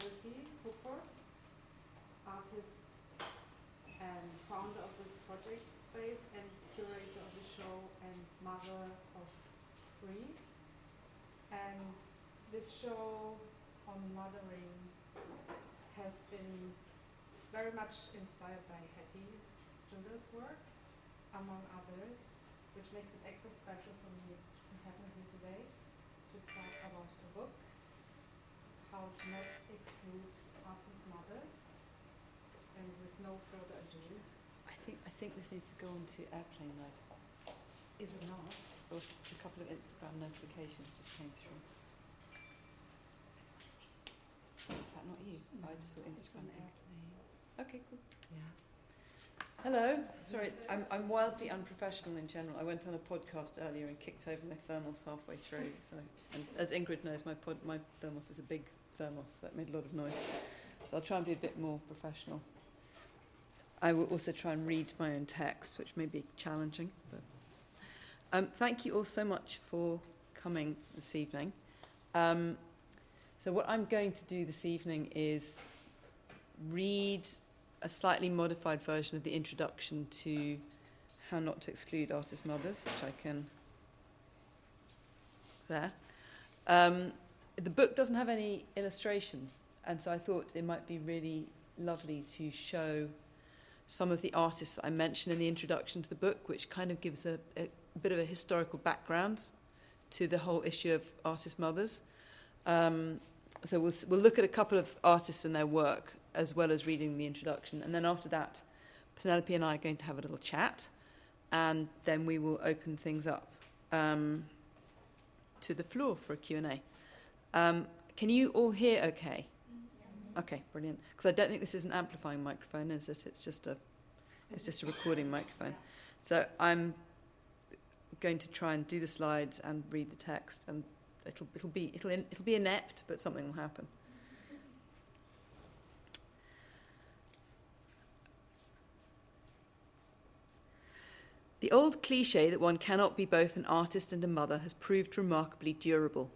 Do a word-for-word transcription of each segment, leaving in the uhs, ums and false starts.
Penelope Hooper, artist and founder of this project space and curator of the show and mother of three. And this show on mothering has been very much inspired by Hattie Judah's work, among others, which makes it extra special for me to have me here today to talk about the book, How to Not Exclude Artists' Mothers. And with no further ado, I think I think this needs to go on to airplane mode. Is it not? Or a couple of Instagram notifications just came through. Is that not you? No, oh, I just saw Instagram. It's thing. Okay, cool. Yeah. Hello. Sorry, I'm, I'm wildly unprofessional in general. I went on a podcast earlier and kicked over my thermos halfway through. So, and as Ingrid knows, my pod, my thermos is a big thermos, so it made a lot of noise. So I'll try and be a bit more professional. I will also try and read my own text, which may be challenging. But um, thank you all so much for coming this evening. Um, so what I'm going to do this evening is read a slightly modified version of the introduction to How Not to Exclude Artists' Mothers, which I can... there. Um, the book doesn't have any illustrations, and so I thought it might be really lovely to show some of the artists I mentioned in the introduction to the book, which kind of gives a, a bit of a historical background to the whole issue of artists' mothers. Um, so we'll, we'll look at a couple of artists and their work, as well as reading the introduction. And then after that, Penelope and I are going to have a little chat, and then we will open things up um, to the floor for a Q and A. Um, can you all hear okay? Yeah. Okay, brilliant. Because I don't think this is an amplifying microphone, is it? It's just a, it's just a recording microphone. So I'm going to try and do the slides and read the text, and it'll, it'll, be, it'll, it'll be inept, but something will happen. The old cliché that one cannot be both an artist and a mother has proved remarkably durable.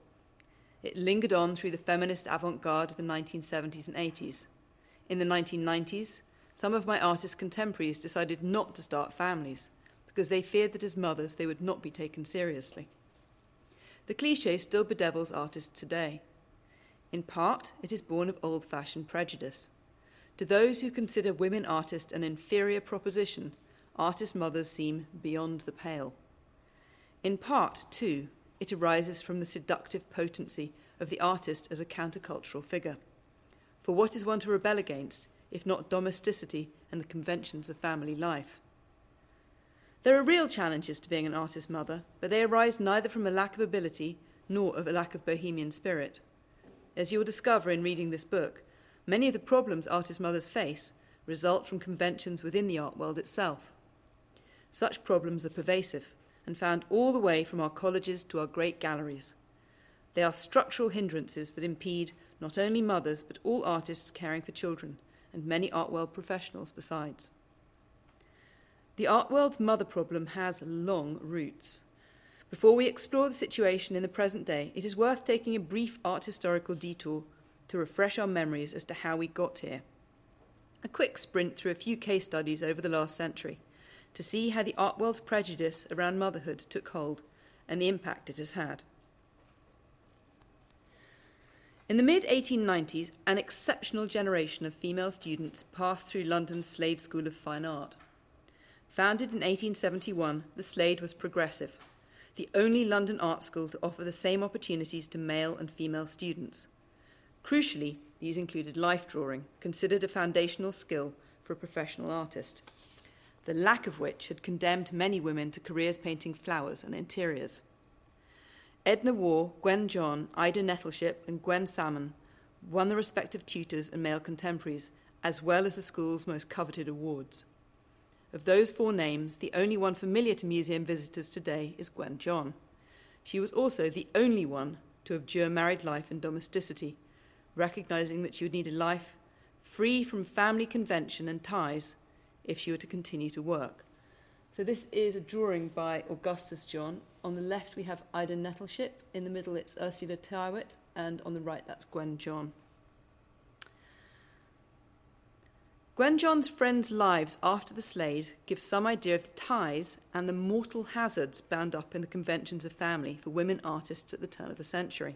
It lingered on through the feminist avant-garde of the nineteen seventies and eighties. In the nineteen nineties, some of my artist contemporaries decided not to start families because they feared that as mothers they would not be taken seriously. The cliché still bedevils artists today. In part, it is born of old-fashioned prejudice. To those who consider women artists an inferior proposition, artist mothers seem beyond the pale. In part, too, it arises from the seductive potency of the artist as a countercultural figure. For what is one to rebel against, if not domesticity and the conventions of family life? There are real challenges to being an artist mother, but they arise neither from a lack of ability nor of a lack of bohemian spirit. As you will discover in reading this book, many of the problems artist mothers face result from conventions within the art world itself. Such problems are pervasive and found all the way from our colleges to our great galleries. They are structural hindrances that impede not only mothers but all artists caring for children, and many art world professionals besides. The art world's mother problem has long roots. Before we explore the situation in the present day, it is worth taking a brief art historical detour to refresh our memories as to how we got here. A quick sprint through a few case studies over the last century to see how the art world's prejudice around motherhood took hold and the impact it has had. In the mid eighteen nineties, an exceptional generation of female students passed through London's Slade School of Fine Art. Founded in eighteen seventy-one, the Slade was progressive, the only London art school to offer the same opportunities to male and female students. Crucially, these included life drawing, considered a foundational skill for a professional artist, the lack of which had condemned many women to careers painting flowers and interiors. Edna Waugh, Gwen John, Ida Nettleship and Gwen Salmon won the respective tutors and male contemporaries, as well as the school's most coveted awards. Of those four names, the only one familiar to museum visitors today is Gwen John. She was also the only one to abjure married life and domesticity, recognising that she would need a life free from family convention and ties if she were to continue to work. So this is a drawing by Augustus John. On the left we have Ida Nettleship, in the middle it's Ursula Tiwet, and on the right that's Gwen John. Gwen John's friends' lives after the Slade give some idea of the ties and the mortal hazards bound up in the conventions of family for women artists at the turn of the century.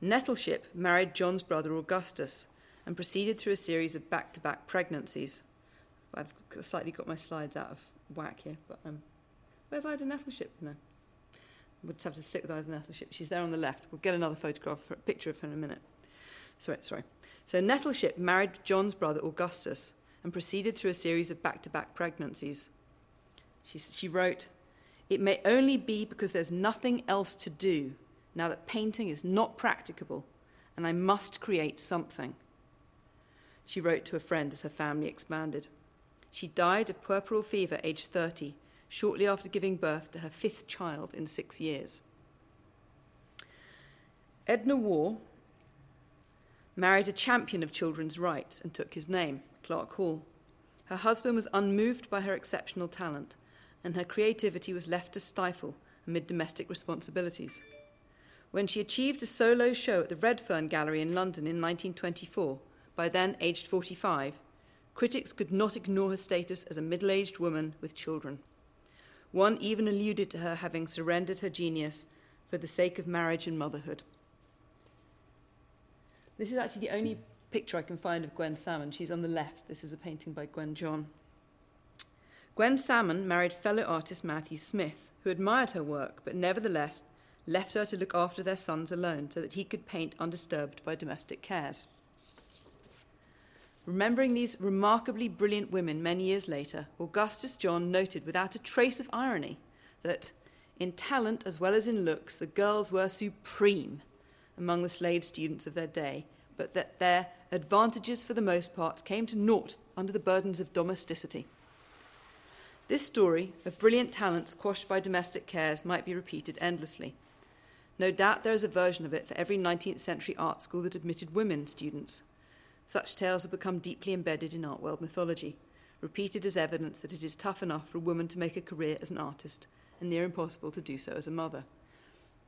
Nettleship married John's brother Augustus and proceeded through a series of back-to-back pregnancies. I've slightly got my slides out of whack here, but um, where's Ida Nettleship? No. We'll just have to stick with Ida Nettleship. She's there on the left. We'll get another photograph, for a picture of her in a minute. Sorry, sorry. So Nettleship married John's brother Augustus and proceeded through a series of back-to-back pregnancies. She, she wrote, "It may only be because there's nothing else to do now that painting is not practicable, and I must create something." She wrote to a friend as her family expanded. She died of puerperal fever, aged thirty, shortly after giving birth to her fifth child in six years. Edna Waugh married a champion of children's rights and took his name, Clark Hall. Her husband was unmoved by her exceptional talent, and her creativity was left to stifle amid domestic responsibilities. When she achieved a solo show at the Redfern Gallery in London in nineteen twenty-four, by then aged forty-five, critics could not ignore her status as a middle-aged woman with children. One even alluded to her having surrendered her genius for the sake of marriage and motherhood. This is actually the only picture I can find of Gwen Salmon. She's on the left. This is a painting by Gwen John. Gwen Salmon married fellow artist Matthew Smith, who admired her work, but nevertheless left her to look after their sons alone so that he could paint undisturbed by domestic cares. Remembering these remarkably brilliant women many years later, Augustus John noted without a trace of irony that in talent as well as in looks, the girls were supreme among the Slade students of their day, but that their advantages for the most part came to naught under the burdens of domesticity. This story of brilliant talents quashed by domestic cares might be repeated endlessly. No doubt there is a version of it for every nineteenth century art school that admitted women students. Such tales have become deeply embedded in art world mythology, repeated as evidence that it is tough enough for a woman to make a career as an artist and near impossible to do so as a mother.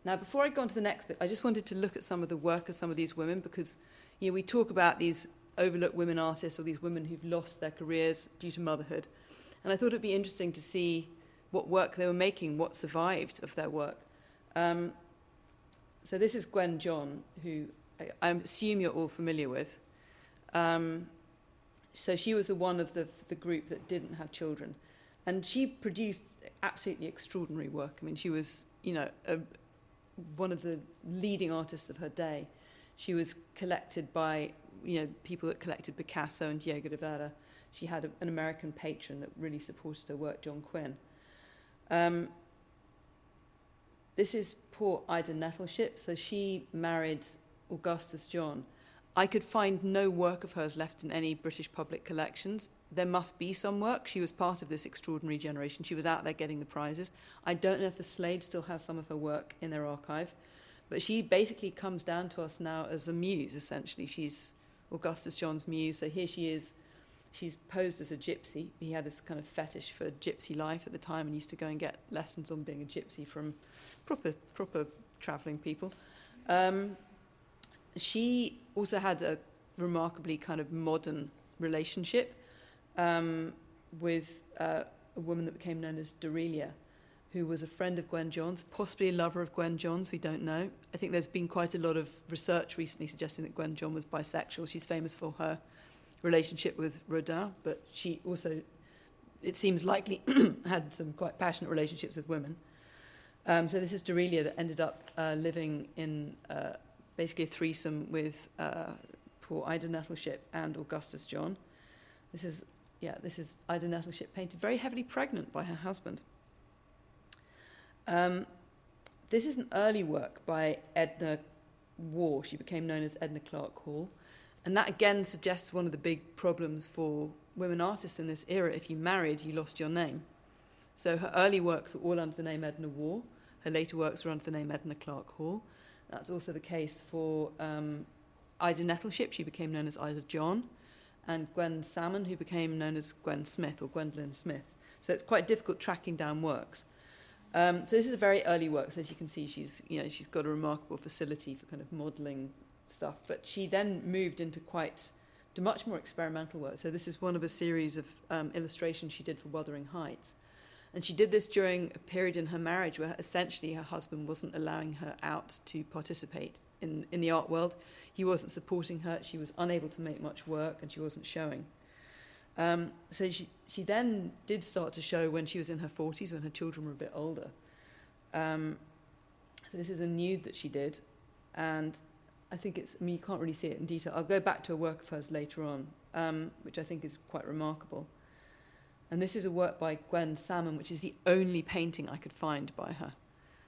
Now, before I go on to the next bit, I just wanted to look at some of the work of some of these women because, you know, we talk about these overlooked women artists or these women who've lost their careers due to motherhood. And I thought it'd be interesting to see what work they were making, what survived of their work. Um, so this is Gwen John, who I, I assume you're all familiar with. Um, so she was the one of the, the group that didn't have children. And she produced absolutely extraordinary work. I mean, she was, you know, a... one of the leading artists of her day. She was collected by, you know, people that collected Picasso and Diego Rivera. She had a, an American patron that really supported her work, John Quinn. Um, this is poor Ida Nettleship. So she married Augustus John. I could find no work of hers left in any British public collections. There must be some work. She was part of this extraordinary generation. She was out there getting the prizes. I don't know if the Slade still has some of her work in their archive, but she basically comes down to us now as a muse, essentially. She's Augustus John's muse, so here she is. She's posed as a gypsy. He had this kind of fetish for gypsy life at the time and used to go and get lessons on being a gypsy from proper, proper travelling people. Um, she also had a remarkably kind of modern relationship Um, with uh, a woman that became known as Dorelia, who was a friend of Gwen John's, possibly a lover of Gwen John's, we don't know. I think there's been quite a lot of research recently suggesting that Gwen John was bisexual. She's famous for her relationship with Rodin, but she also, it seems likely, had some quite passionate relationships with women. Um, so this is Dorelia that ended up uh, living in uh, basically a threesome with uh, poor Ida Nettleship and Augustus John. This is Yeah, this is Ida Nettleship painted very heavily pregnant by her husband. Um, this is an early work by Edna Waugh. She became known as Edna Clark Hall. And that again suggests one of the big problems for women artists in this era. If you married, you lost your name. So her early works were all under the name Edna Waugh. Her later works were under the name Edna Clark Hall. That's also the case for um, Ida Nettleship. She became known as Ida John. And Gwen Salmon, who became known as Gwen Smith or Gwendolyn Smith. So it's quite difficult tracking down works. Um, so this is a very early work. So as you can see, she's, you know, she's got a remarkable facility for kind of modelling stuff. But she then moved into quite to much more experimental work. So this is one of a series of um, illustrations she did for Wuthering Heights. And she did this during a period in her marriage where essentially her husband wasn't allowing her out to participate in, in the art world. He wasn't supporting her. She was unable to make much work, and she wasn't showing. Um, so she, she then did start to show when she was in her forties, when her children were a bit older. Um, so this is a nude that she did. And I think it's, I mean, you can't really see it in detail. I'll go back to a work of hers later on, um, which I think is quite remarkable. And this is a work by Gwen Salmon, which is the only painting I could find by her.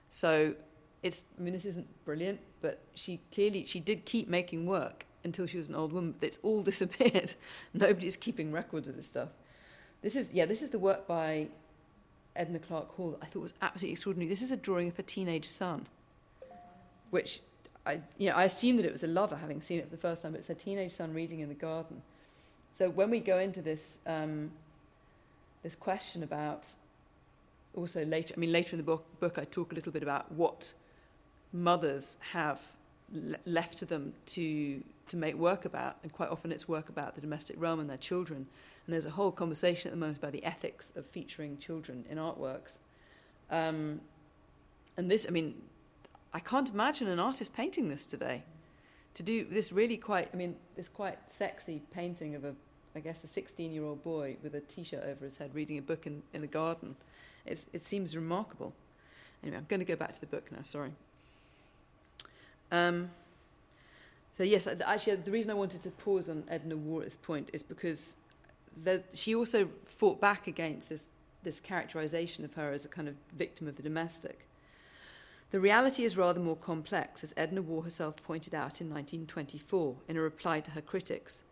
So it's, I mean, this isn't brilliant, but she clearly, she did keep making work until she was an old woman, but it's all disappeared. Nobody's keeping records of this stuff. This is, yeah, this is the work by Edna Clark Hall that I thought was absolutely extraordinary. This is a drawing of her teenage son, which, I, you know, I assume that it was a lover, having seen it for the first time, but it's her teenage son reading in the garden. So when we go into this, um, this question about, also later, I mean, later in the book, book I talk a little bit about what mothers have le left to them to to make work about, and quite often it's work about the domestic realm and their children. And there's a whole conversation at the moment about the ethics of featuring children in artworks. Um, and this, I mean, I can't imagine an artist painting this today. To do this really quite, I mean, this quite sexy painting of a, I guess, a sixteen-year-old boy with a T-shirt over his head reading a book in, in a garden. It's, it seems remarkable. Anyway, I'm going to go back to the book now, sorry. Um... So yes, actually, the reason I wanted to pause on Edna Waugh at this point is because she also fought back against this, this characterization of her as a kind of victim of the domestic. The reality is rather more complex, as Edna Waugh herself pointed out in nineteen twenty-four in a reply to her critics.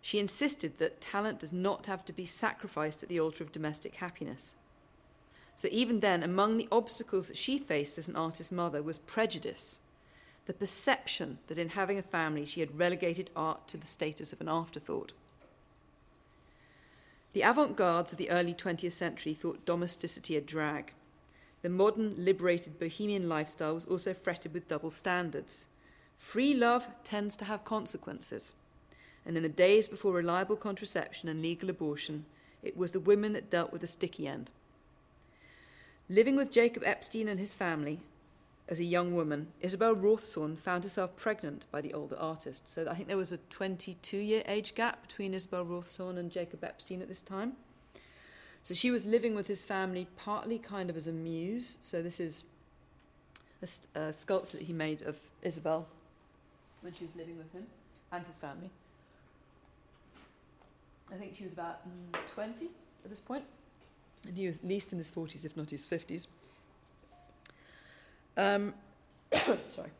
She insisted that talent does not have to be sacrificed at the altar of domestic happiness. So even then, among the obstacles that she faced as an artist mother was prejudice. The perception that in having a family she had relegated art to the status of an afterthought. The avant-gardes of the early twentieth century thought domesticity a drag. The modern, liberated bohemian lifestyle was also fretted with double standards. Free love tends to have consequences, and in the days before reliable contraception and legal abortion, it was the women that dealt with the sticky end. Living with Jacob Epstein and his family, as a young woman, Isabel Rawsthorne found herself pregnant by the older artist. So I think there was a twenty-two-year age gap between Isabel Rawsthorne and Jacob Epstein at this time. So she was living with his family partly kind of as a muse. So this is a, a sculpture that he made of Isabel when she was living with him and his family. I think she was about twenty at this point, and he was at least in his forties, if not his fifties. Um, sorry.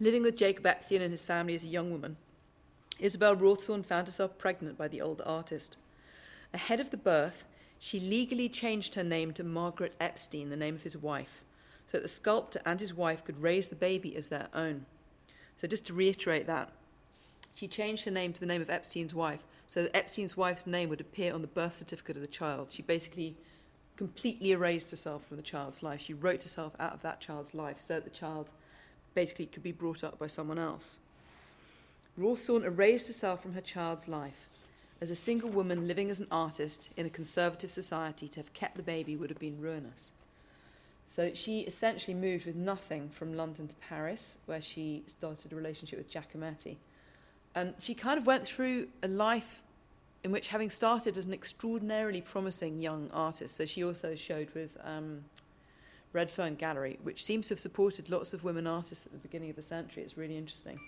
Living with Jacob Epstein and his family as a young woman, Isabel Rawsthorne found herself pregnant by the older artist. Ahead of the birth, she legally changed her name to Margaret Epstein, the name of his wife, so that the sculptor and his wife could raise the baby as their own. So just to reiterate that, she changed her name to the name of Epstein's wife, so that Epstein's wife's name would appear on the birth certificate of the child. She basically completely erased herself from the child's life. She wrote herself out of that child's life so that the child basically could be brought up by someone else. Rawsthorne erased herself from her child's life. As a single woman living as an artist in a conservative society, to have kept the baby would have been ruinous. So she essentially moved with nothing from London to Paris, where she started a relationship with Giacometti. And she kind of went through a life in which, having started as an extraordinarily promising young artist, so she also showed with um, Redfern Gallery, which seems to have supported lots of women artists at the beginning of the century. It's really interesting.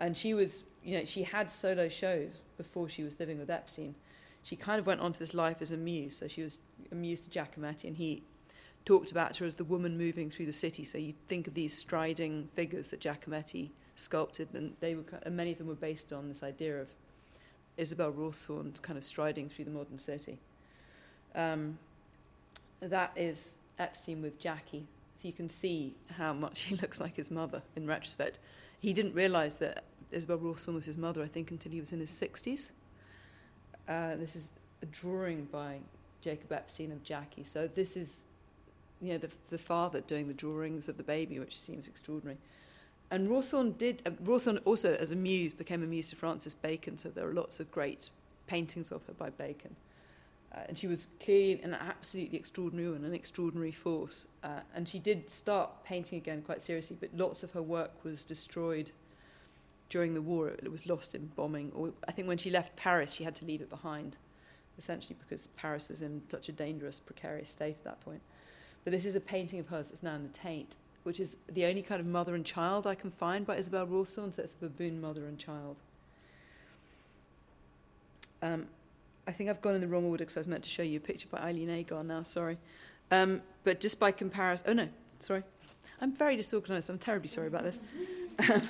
And she was, you know, she had solo shows before she was living with Epstein. She kind of went on to this life as a muse, so she was a muse to Giacometti, and he talked about her as the woman moving through the city. So you think of these striding figures that Giacometti sculpted, and they were, and many of them were based on this idea of Isabel Rawsthorne kind of striding through the modern city. Um, that is Epstein with Jackie. So you can see how much he looks like his mother in retrospect. He didn't realise that Isabel Rawsthorne was his mother, I think, until he was in his sixties. Uh, this is a drawing by Jacob Epstein of Jackie. So this is, you know, the, the father doing the drawings of the baby, which seems extraordinary. And Rawsthorne did. Uh, Rawsthorne also, as a muse, became a muse to Francis Bacon. So there are lots of great paintings of her by Bacon. Uh, and she was clearly an absolutely extraordinary woman, an extraordinary force. Uh, and she did start painting again quite seriously, but lots of her work was destroyed during the war. It, it was lost in bombing. Or I think when she left Paris, she had to leave it behind, essentially because Paris was in such a dangerous, precarious state at that point. But this is a painting of hers that's now in the Tate, which is the only kind of mother and child I can find by Isabel Rawsthorne, so it's a baboon mother and child. Um, I think I've gone in the wrong order because I was meant to show you a picture by Eileen Agar now, sorry. Um, but just by comparison... Oh, no, sorry. I'm very disorganised. I'm terribly sorry about this. Um,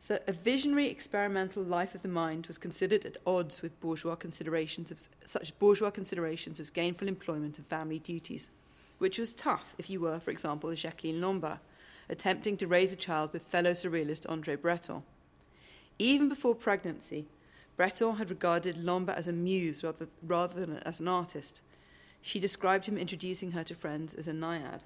so, a visionary experimental life of the mind was considered at odds with bourgeois considerations of such bourgeois considerations as gainful employment and family duties, which was tough if you were, for example, a Jacqueline Lombard, attempting to raise a child with fellow surrealist André Breton. Even before pregnancy, Breton had regarded Lombard as a muse rather, rather than as an artist. She described him introducing her to friends as a naiad.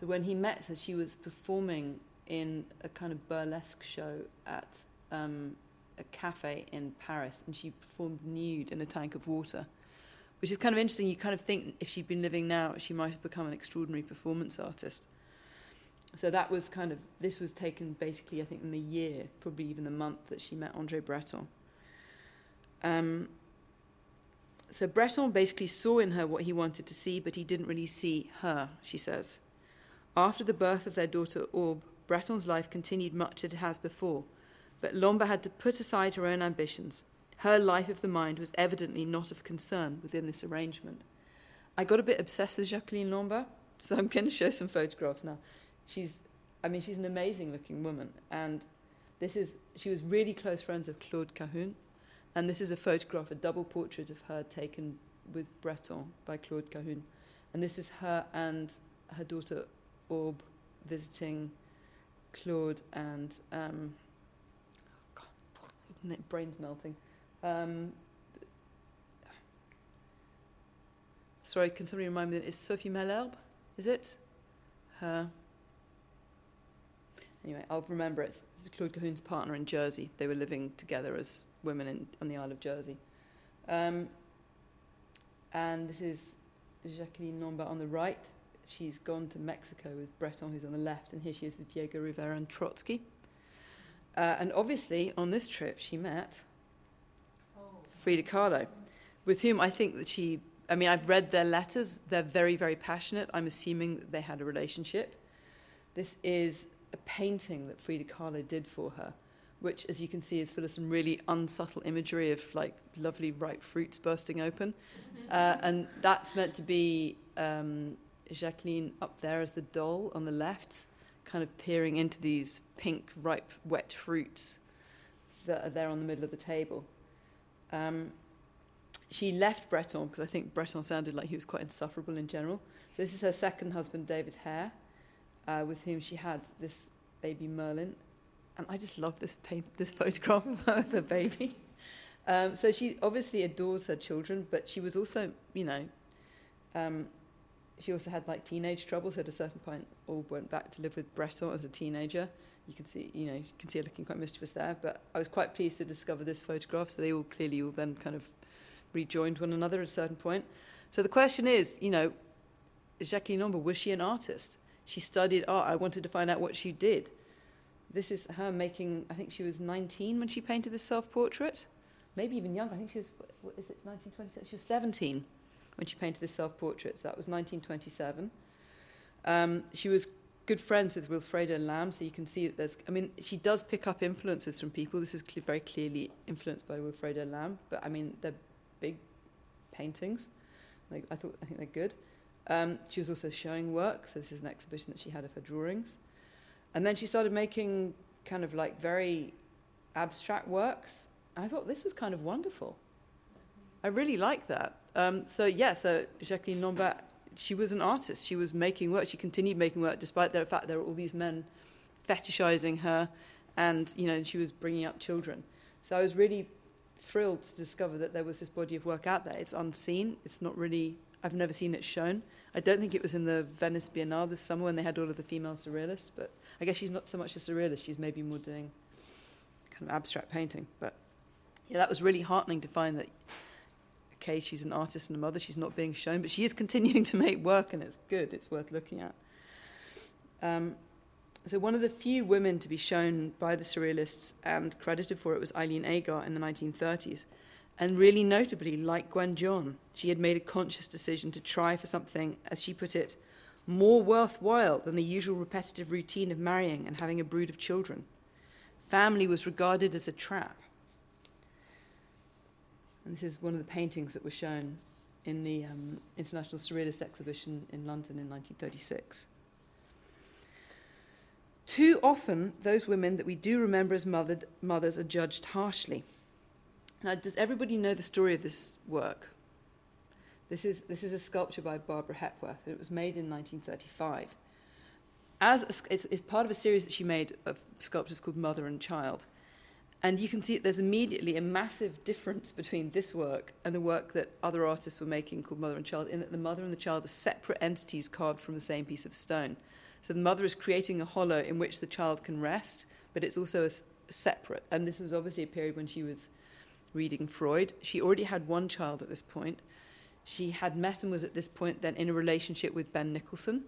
So when he met her, she was performing in a kind of burlesque show at um, a cafe in Paris, and she performed nude in a tank of water, which is kind of interesting. You kind of think if she'd been living now, she might have become an extraordinary performance artist. So that was kind of, this was taken basically, I think, in the year, probably even the month that she met André Breton. Um, so Breton basically saw in her what he wanted to see, but he didn't really see her, she says. After the birth of their daughter Orbe, Breton's life continued much as it has before, but Lombard had to put aside her own ambitions. Her life of the mind was evidently not of concern within this arrangement. I got a bit obsessed with Jacqueline Lombard, so I'm going to show some photographs now. She's, I mean, she's an amazing-looking woman, and this is, she was really close friends of Claude Cahun. And this is a photograph, a double portrait of her taken with Breton by Claude Cahun. And this is her and her daughter Orbe visiting Claude and... Um, oh God, brain's melting. Um, sorry, can somebody remind me? It's Sophie Malherbe, is it? Her. Anyway, I'll remember it. It's Claude Cahun's partner in Jersey. They were living together as women in, on the Isle of Jersey. Um, and this is Jacqueline Lombard on the right. She's gone to Mexico with Breton, who's on the left, and here she is with Diego Rivera and Trotsky. Uh, and obviously, on this trip, she met oh. Frida Kahlo, with whom I think that she... I mean, I've read their letters. They're very, very passionate. I'm assuming that they had a relationship. This is a painting that Frida Kahlo did for her, which, as you can see, is full of some really unsubtle imagery of, like, lovely ripe fruits bursting open. Uh, and that's meant to be um, Jacqueline up there as the doll on the left, kind of peering into these pink, ripe, wet fruits that are there on the middle of the table. Um, she left Breton, because I think Breton sounded like he was quite insufferable in general. So this is her second husband, David Hare, Uh, with whom she had this baby Merlin. And I just love this paint, this photograph of her with her baby. Um, so she obviously adores her children, but she was also, you know, um, she also had, like, teenage troubles. At a certain point, Orbe went back to live with Breton as a teenager. You can see, you know, you can see her looking quite mischievous there. But I was quite pleased to discover this photograph. So they all clearly all then kind of rejoined one another at a certain point. So the question is, you know, Jacqueline Lombard, was she an artist? She studied art. I wanted to find out what she did. This is her making, I think she was nineteen when she painted this self-portrait. Maybe even younger. I think she was, what is it, nineteen twenty-seven? She was seventeen when she painted this self-portrait. So that was nineteen twenty-seven. Um, she was good friends with Wilfredo Lam, so you can see that there's, I mean, she does pick up influences from people. This is cl- very clearly influenced by Wilfredo Lam, but I mean, they're big paintings. Like, I thought, I think they're good. Um, she was also showing work, so this is an exhibition that she had of her drawings. And then she started making kind of like very abstract works, and I thought this was kind of wonderful. I really like that. Um, so, yeah, so Jacqueline Lombard, she was an artist. She was making work. She continued making work, despite the fact there were all these men fetishizing her, and, you know, she was bringing up children. So I was really thrilled to discover that there was this body of work out there. It's unseen. It's not really... I've never seen it shown. I don't think it was in the Venice Biennale this summer when they had all of the female surrealists, but I guess she's not so much a surrealist. She's maybe more doing kind of abstract painting. But yeah, that was really heartening to find that, okay, she's an artist and a mother. She's not being shown, but she is continuing to make work, and it's good. It's worth looking at. Um, so one of the few women to be shown by the surrealists and credited for it was Eileen Agar in the nineteen thirties. And really notably, like Gwen John, she had made a conscious decision to try for something, as she put it, more worthwhile than the usual repetitive routine of marrying and having a brood of children. Family was regarded as a trap. And this is one of the paintings that were shown in the um, International Surrealist Exhibition in London in nineteen thirty-six. Too often, those women that we do remember as mothered, mothers are judged harshly. Now, does everybody know the story of this work? This is, this is a sculpture by Barbara Hepworth, and it was made in nineteen thirty-five. As a, it's, it's part of a series that she made of sculptures called Mother and Child. And you can see that there's immediately a massive difference between this work and the work that other artists were making called Mother and Child, in that the mother and the child are separate entities carved from the same piece of stone. So the mother is creating a hollow in which the child can rest, but it's also a, a separate. And this was obviously a period when she was reading Freud. She already had one child at this point. She had met and was at this point then in a relationship with Ben Nicholson.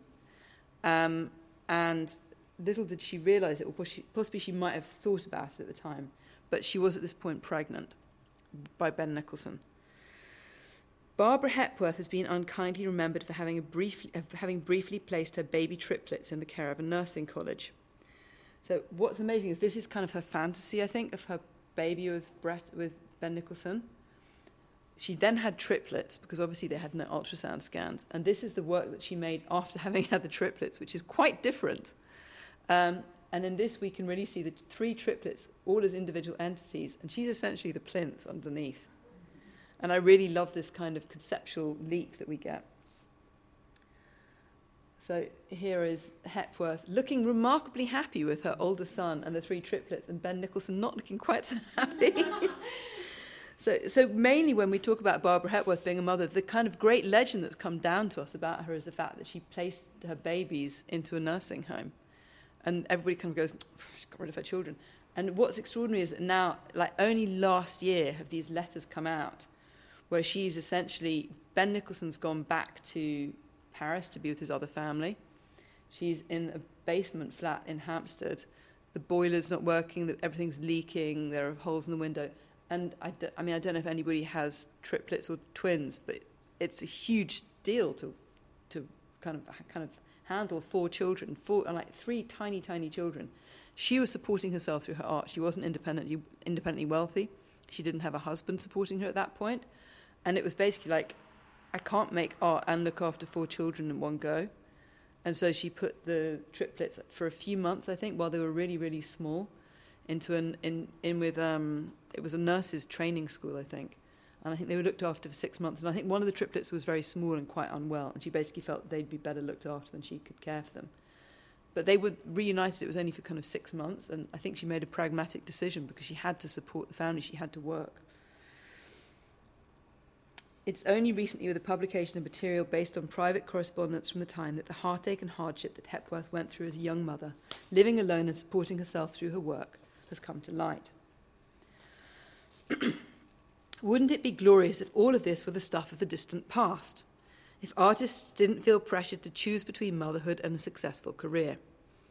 Um, and little did she realise it, or possibly she might have thought about it at the time, but she was at this point pregnant by Ben Nicholson. Barbara Hepworth has been unkindly remembered for having, a briefly, for having briefly placed her baby triplets in the care of a nursing college. So what's amazing is this is kind of her fantasy, I think, of her baby with, Brett, with Ben Nicholson. She then had triplets, because obviously they had no ultrasound scans, and this is the work that she made after having had the triplets, which is quite different. Um, And in this, we can really see the three triplets, all as individual entities, and she's essentially the plinth underneath. And I really love this kind of conceptual leap that we get. So here is Hepworth looking remarkably happy with her older son and the three triplets, and Ben Nicholson not looking quite so happy. so, so mainly when we talk about Barbara Hepworth being a mother, the kind of great legend that's come down to us about her is the fact that she placed her babies into a nursing home. And everybody kind of goes, she's got rid of her children. And what's extraordinary is that now, like only last year have these letters come out where she's essentially, Ben Nicholson's gone back to Paris to be with his other family. She's in a basement flat in Hampstead. The boiler's not working, the, everything's leaking, there are holes in the window. And I, I mean, I don't know if anybody has triplets or twins, but it's a huge deal to, to kind of, kind of, handle four children, four, like three tiny, tiny children. She was supporting herself through her art. She wasn't independently, independently wealthy. She didn't have a husband supporting her at that point. And it was basically like, I can't make art and look after four children in one go. And so she put the triplets for a few months, I think, while they were really, really small, into an, in, in with, um, it was a nurse's training school, I think. And I think they were looked after for six months. And I think one of the triplets was very small and quite unwell. And she basically felt they'd be better looked after than she could care for them. But they were reunited. It was only for kind of six months. And I think she made a pragmatic decision because she had to support the family. She had to work. It's only recently with the publication of material based on private correspondence from the time that the heartache and hardship that Hepworth went through as a young mother, living alone and supporting herself through her work, has come to light. Wouldn't it be glorious if all of this were the stuff of the distant past? If artists didn't feel pressured to choose between motherhood and a successful career?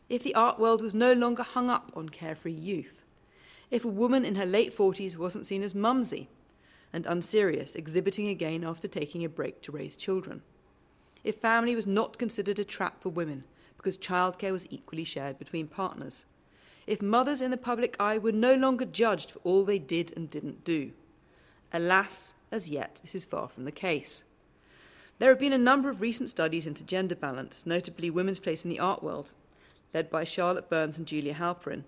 If the art world was no longer hung up on carefree youth? If a woman in her late forties wasn't seen as mumsy and unserious, exhibiting again after taking a break to raise children? If family was not considered a trap for women because childcare was equally shared between partners? If mothers in the public eye were no longer judged for all they did and didn't do? Alas, as yet, this is far from the case. There have been a number of recent studies into gender balance, notably women's place in the art world, led by Charlotte Burns and Julia Halperin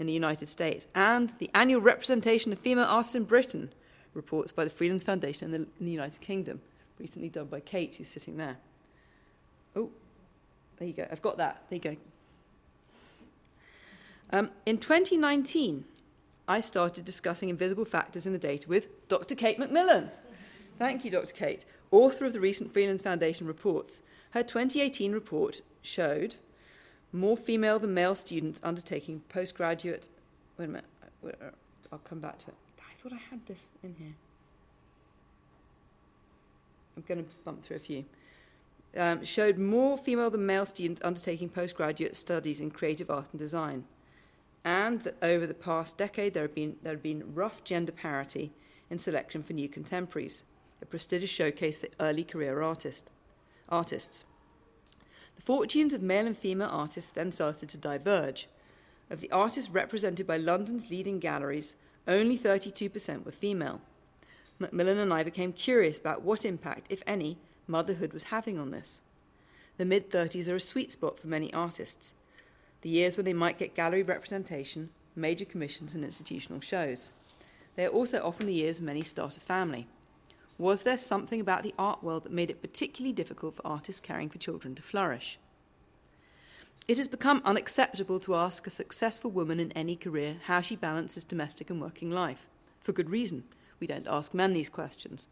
in the United States, and the annual representation of female artists in Britain, reports by the Freelands Foundation in the, in the United Kingdom, recently done by Kate, who's sitting there. Oh, there you go. I've got that. There you go. Um, in twenty nineteen... I started discussing invisible factors in the data with Doctor Kate McMillan. Thank you, Doctor Kate, author of the recent Freelands Foundation reports. Her twenty eighteen report showed more female than male students undertaking postgraduate... Wait a minute, I'll come back to it. I thought I had this in here. I'm going to bump through a few. Um, showed more female than male students undertaking postgraduate studies in creative art and design, and that over the past decade there had been, there had been rough gender parity in selection for new contemporaries, a prestigious showcase for early career artist, artists. The fortunes of male and female artists then started to diverge. Of the artists represented by London's leading galleries, only thirty-two percent were female. Macmillan and I became curious about what impact, if any, motherhood was having on this. The mid-thirties are a sweet spot for many artists, the years when they might get gallery representation, major commissions and institutional shows. They are also often the years many start a family. Was there something about the art world that made it particularly difficult for artists caring for children to flourish? It has become unacceptable to ask a successful woman in any career how she balances domestic and working life. For good reason. We don't ask men these questions.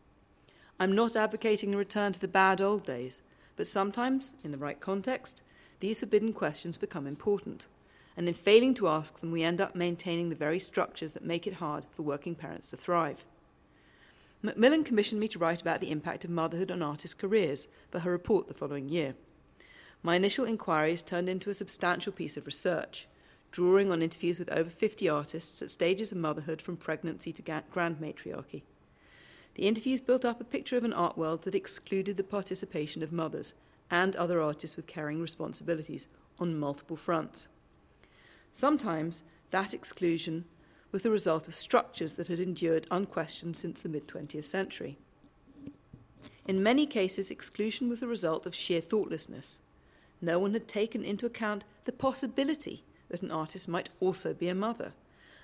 I'm not advocating a return to the bad old days, but sometimes, in the right context, these forbidden questions become important, and in failing to ask them, we end up maintaining the very structures that make it hard for working parents to thrive. Macmillan commissioned me to write about the impact of motherhood on artists' careers for her report the following year. My initial inquiries turned into a substantial piece of research, drawing on interviews with over fifty artists at stages of motherhood from pregnancy to grand matriarchy. The interviews built up a picture of an art world that excluded the participation of mothers and other artists with caring responsibilities on multiple fronts. Sometimes that exclusion was the result of structures that had endured unquestioned since the mid-twentieth century. In many cases, exclusion was the result of sheer thoughtlessness. No one had taken into account the possibility that an artist might also be a mother,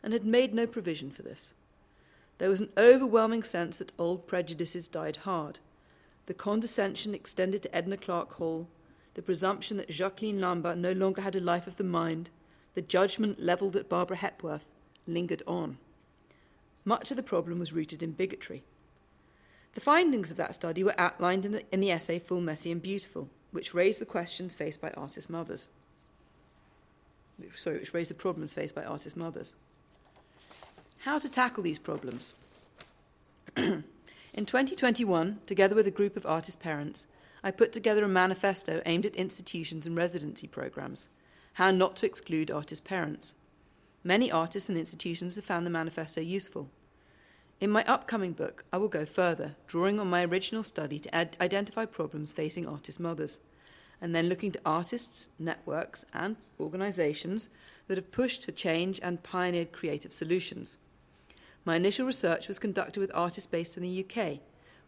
and had made no provision for this. There was an overwhelming sense that old prejudices died hard. The condescension extended to Edna Clark Hall, the presumption that Jacqueline Lombard no longer had a life of the mind, the judgment levelled at Barbara Hepworth, lingered on. Much of the problem was rooted in bigotry. The findings of that study were outlined in the, in the essay Full, Messy and Beautiful, which raised the questions faced by artist mothers. Sorry, which raised the problems faced by artist mothers. How to tackle these problems. In twenty twenty-one, together with a group of artist parents, I put together a manifesto aimed at institutions and residency programs, how not to exclude artist parents. Many artists and institutions have found the manifesto useful. In my upcoming book, I will go further, drawing on my original study to ad- identify problems facing artist mothers, and then looking to artists, networks, and organisations that have pushed for change and pioneered creative solutions. My initial research was conducted with artists based in the U K,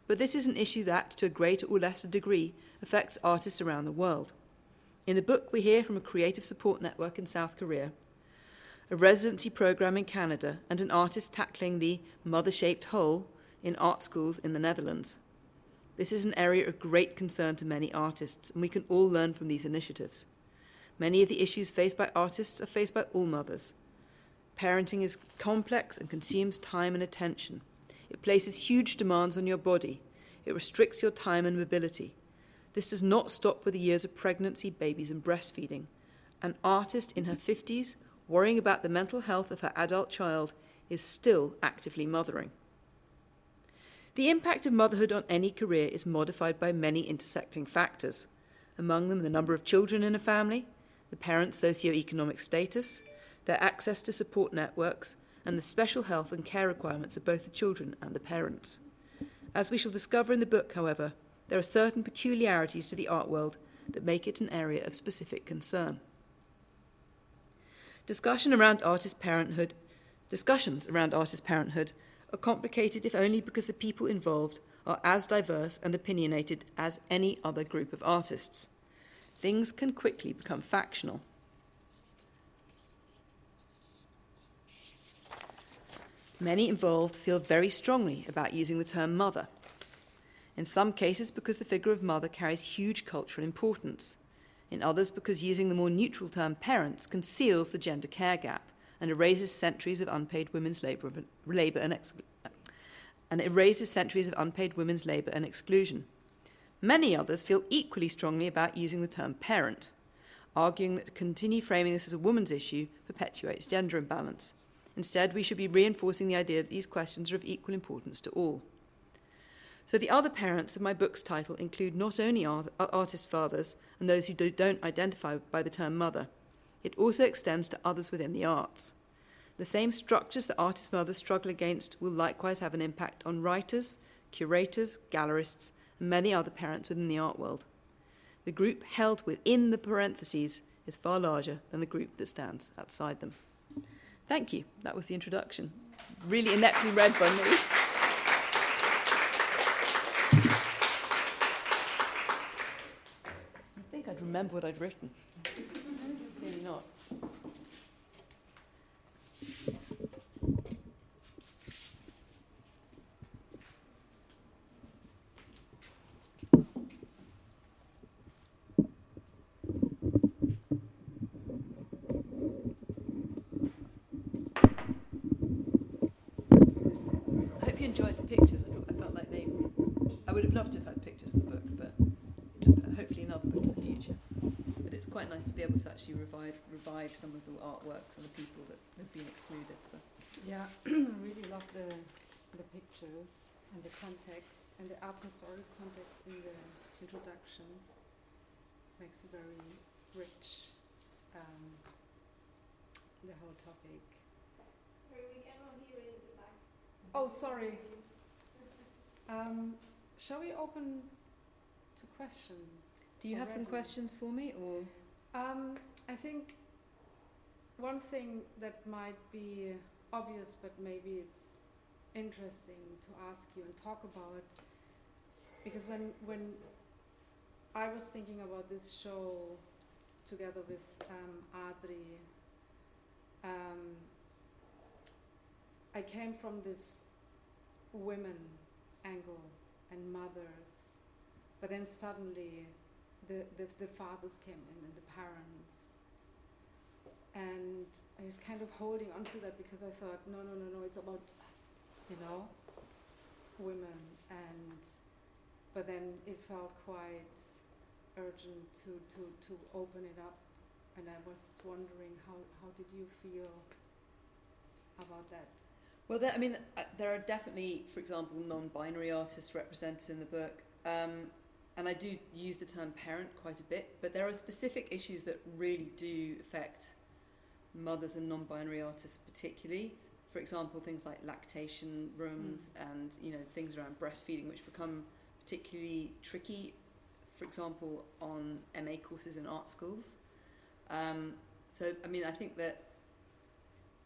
but this is an issue that, to a greater or lesser degree, affects artists around the world. In the book, we hear from a creative support network in South Korea, a residency programme in Canada, and an artist tackling the mother-shaped hole in art schools in the Netherlands. This is an area of great concern to many artists, and we can all learn from these initiatives. Many of the issues faced by artists are faced by all mothers. Parenting is complex and consumes time and attention. It places huge demands on your body. It restricts your time and mobility. This does not stop with the years of pregnancy, babies, and breastfeeding. An artist in her fifties, worrying about the mental health of her adult child, is still actively mothering. The impact of motherhood on any career is modified by many intersecting factors, among them the number of children in a family, the parent's socioeconomic status, their access to support networks, and the special health and care requirements of both the children and the parents. As we shall discover in the book, however, there are certain peculiarities to the art world that make it an area of specific concern. Discussion around artist parenthood, discussions around artist parenthood are complicated if only because the people involved are as diverse and opinionated as any other group of artists. Things can quickly become factional. Many involved feel very strongly about using the term mother, in some cases because the figure of mother carries huge cultural importance, in others because using the more neutral term parents conceals the gender care gap and erases centuries of unpaid women's labour and, ex- and it erases centuries of unpaid women's labour and exclusion. Many others feel equally strongly about using the term parent, arguing that to continue framing this as a woman's issue perpetuates gender imbalance. Instead, we should be reinforcing the idea that these questions are of equal importance to all. So the other parents of my book's title include not only art- artist fathers and those who do- don't identify by the term mother, it also extends to others within the arts. The same structures that artist mothers struggle against will likewise have an impact on writers, curators, gallerists, and many other parents within the art world. The group held within the parentheses is far larger than the group that stands outside them. Thank you. That was the introduction. Really ineptly read by me. I think I'd remember what I'd written. Maybe not. Actually revive revive some of the artworks and the people that have been excluded. So yeah, really love the the pictures and the context and the art historic context in the introduction. Makes it very rich, um, the whole topic. We cannot hear it in the back. Oh, sorry. Um, shall we open to questions? Do you already have some questions for me, or? Um, I think one thing that might be obvious, but maybe it's interesting to ask you and talk about, because when when I was thinking about this show together with um, Adri, um, I came from this women angle and mothers, but then suddenly The, the, the fathers came in and the parents, and I was kind of holding on to that because I thought, no, no, no, no, it's about us, you know, women. And but then it felt quite urgent to, to, to open it up, and I was wondering how, how did you feel about that? Well, there, I mean, there are definitely, for example, non-binary artists represented in the book. Um, And I do use the term parent quite a bit, but there are specific issues that really do affect mothers and non-binary artists particularly. For example, things like lactation rooms mm. and, you know, things around breastfeeding, which become particularly tricky, for example, on M A courses in art schools. Um, so, I mean, I think that,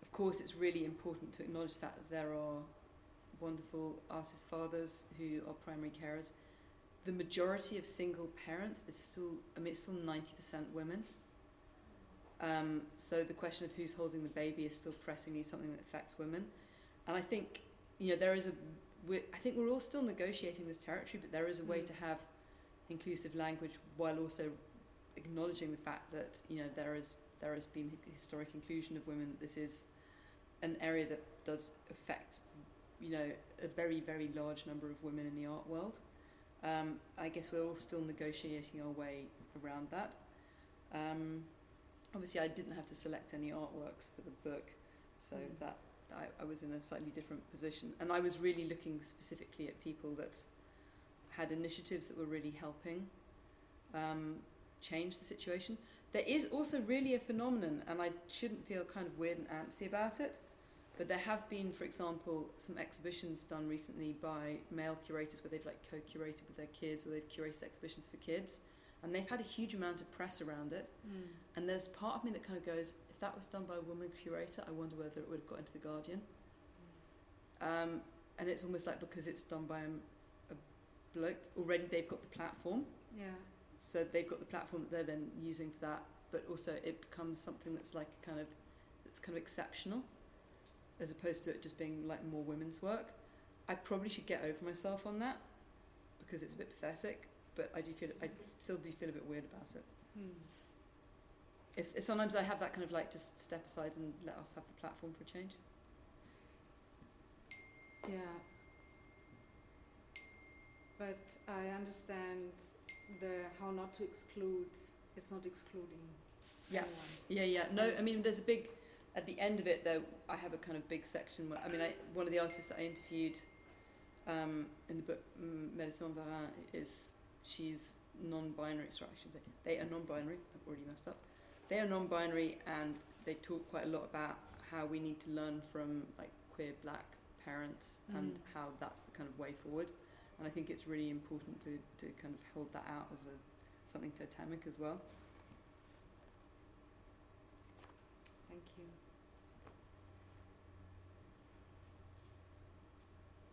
of course, it's really important to acknowledge the fact that there are wonderful artist fathers who are primary carers. The majority of single parents is still, I mean, it's still ninety percent women. Um, so the question of who's holding the baby is still pressingly something that affects women. And I think, you know, there is a, we're, I think we're all still negotiating this territory, but there is a way mm. to have inclusive language while also acknowledging the fact that, you know, there is there has been historic inclusion of women. This is an area that does affect, you know, a very, very large number of women in the art world. Um, I guess we're all still negotiating our way around that. Um, obviously, I didn't have to select any artworks for the book, so mm. that I, I was in a slightly different position. And I was really looking specifically at people that had initiatives that were really helping um, change the situation. There is also really a phenomenon, and I shouldn't feel kind of weird and antsy about it, but there have been, for example, some exhibitions done recently by male curators where they've like co-curated with their kids, or they've curated exhibitions for kids, and they've had a huge amount of press around it. Mm. And there's part of me that kind of goes, if that was done by a woman curator, I wonder whether it would have got into The Guardian. Mm. Um, and it's almost like because it's done by a, a bloke, already they've got the platform. Yeah. So they've got the platform that they're then using for that, but also it becomes something that's like kind of, it's kind of exceptional, as opposed to it just being like more women's work. I probably should get over myself on that because it's a bit pathetic, but I do feel I still do feel a bit weird about it. Mm. It's, it's sometimes I have that kind of like just step aside and let us have the platform for a change. Yeah, but I understand the how not to exclude. It's not excluding. Yeah, anyone. yeah, yeah. No, I mean, there's a big. At the end of it, though, I have a kind of big section. Where, I mean, I, one of the artists that I interviewed um, in the book Mélisande Varin is she's non-binary. Sorry, I should say they are non-binary. I've already messed up. They are non-binary, and they talk quite a lot about how we need to learn from like queer black parents mm. and how that's the kind of way forward. And I think it's really important to to kind of hold that out as a something totemic as well. Thank you.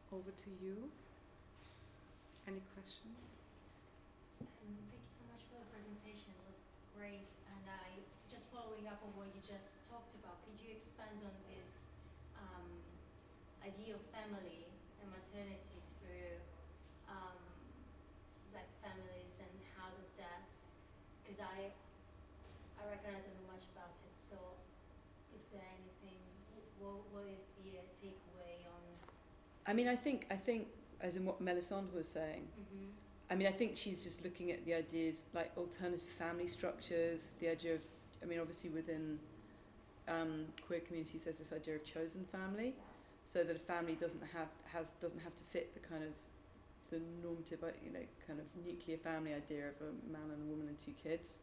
Over to you. Any questions? Um, thank you so much for the presentation. It was great. And I, just following up on what you just talked about, could you expand on this um, idea of family and maternity through um, black families, and how does that? Because I, I reckon I don't know much about it. So, is there anything? What what is the uh, takeaway on? I mean, I think I think as in what Melisande was saying. Mm-hmm. I mean, I think she's just looking at the ideas like alternative family structures, the idea of, I mean, obviously within um, queer communities, there's this idea of chosen family, so that a family doesn't have has doesn't have to fit the kind of the normative, you know, kind of nuclear family idea of a man and a woman and two kids,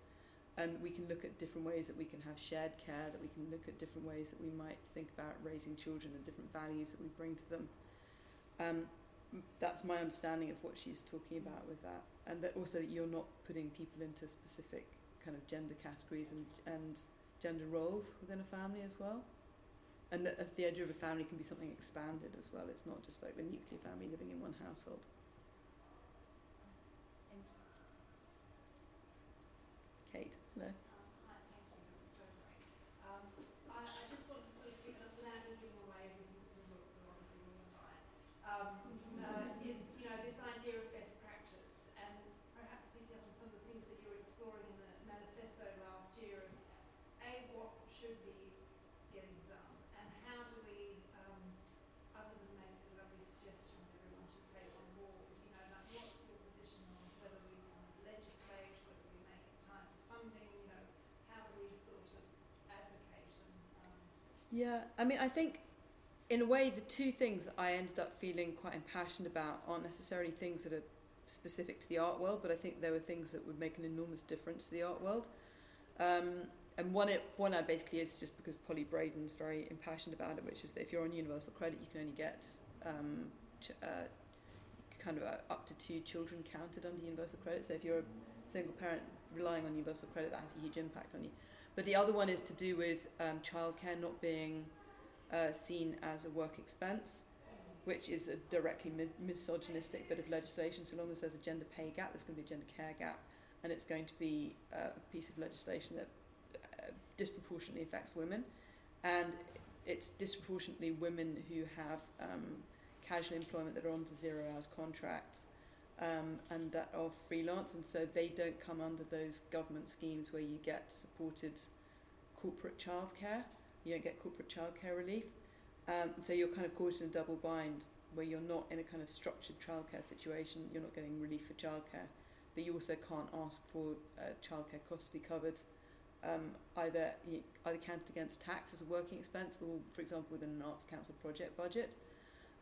and we can look at different ways that we can have shared care, that we can look at different ways that we might think about raising children and different values that we bring to them. Um, That's my understanding of what she's talking about with that, and that also that you're not putting people into specific kind of gender categories and and gender roles within a family as well, and that the idea of a family can be something expanded as well. It's not just like the nuclear family living in one household. Thank you. Kate, hello. Yeah, I mean, I think, in a way, the two things that I ended up feeling quite impassioned about aren't necessarily things that are specific to the art world, but I think there were things that would make an enormous difference to the art world. Um, and one, it, one I basically is just because Polly Braden's very impassioned about it, which is that if you're on universal credit, you can only get um, ch uh, kind of uh, up to two children counted under universal credit. So if you're a single parent relying on universal credit, that has a huge impact on you. But the other one is to do with um, childcare not being uh, seen as a work expense, which is a directly mi misogynistic bit of legislation. So long as there's a gender pay gap, there's going to be a gender care gap, and it's going to be uh, a piece of legislation that uh, disproportionately affects women, and it's disproportionately women who have um, casual employment that are onto zero hours contracts. Um, and that are freelance, and so they don't come under those government schemes where you get supported corporate childcare. You don't get corporate childcare relief. Um, so you're kind of caught in a double bind where you're not in a kind of structured childcare situation. You're not getting relief for childcare, but you also can't ask for uh, childcare costs to be covered, um, either you know, either counted against tax as a working expense or, for example, within an Arts Council project budget.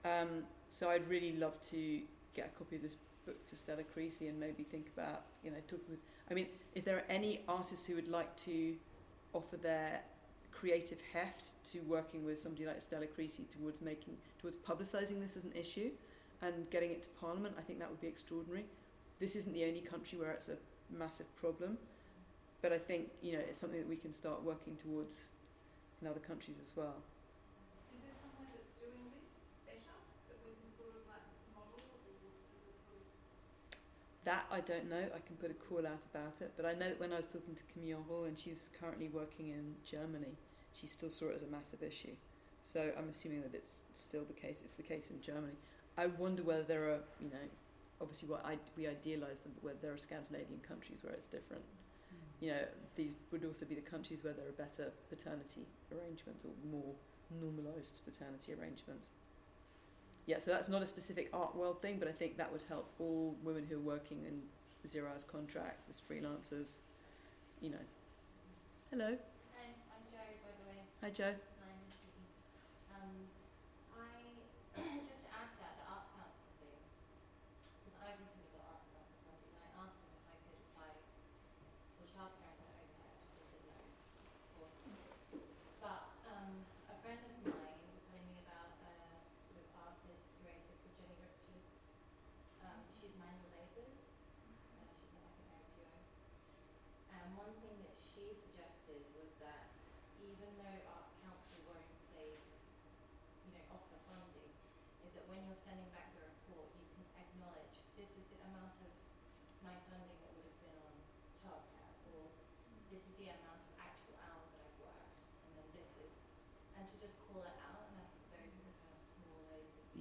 Um, so I'd really love to get a copy of this book to Stella Creasy and maybe think about, you know, talking with, I mean, if there are any artists who would like to offer their creative heft to working with somebody like Stella Creasy towards making, towards publicising this as an issue and getting it to Parliament, I think that would be extraordinary. This isn't the only country where it's a massive problem, but I think, you know, it's something that we can start working towards in other countries as well. That I don't know. I can put a call out about it. But I know that when I was talking to Camille Hall, and she's currently working in Germany, she still saw it as a massive issue. So I'm assuming that it's still the case. It's the case in Germany. I wonder whether there are, you know, obviously what I, we idealise them, but whether there are Scandinavian countries where it's different. Mm. You know, these would also be the countries where there are better paternity arrangements or more normalised paternity arrangements. yeah, so that's not a specific art world thing, but I think that would help all women who are working in zero-hours contracts as freelancers, you know. Hello. Hi, I'm Jo, by the way. Hi, Jo.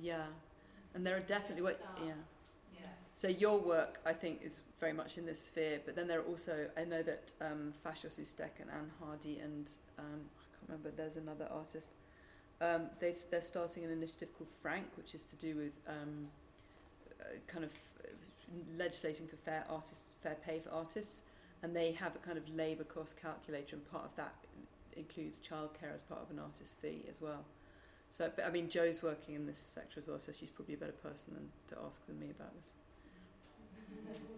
Yeah, and there are definitely what yeah. yeah. So your work, I think, is very much in this sphere. But then there are also, I know that um, Fasha Sustek and Anne Hardy and um, I can't remember. There's another artist. Um, they they're starting an initiative called Frank, which is to do with um, uh, kind of legislating for fair artists, fair pay for artists, and they have a kind of labour cost calculator, and part of that includes childcare as part of an artist's fee as well. So, but, I mean, Jo's working in this sector as well, so she's probably a better person than to ask than me about this.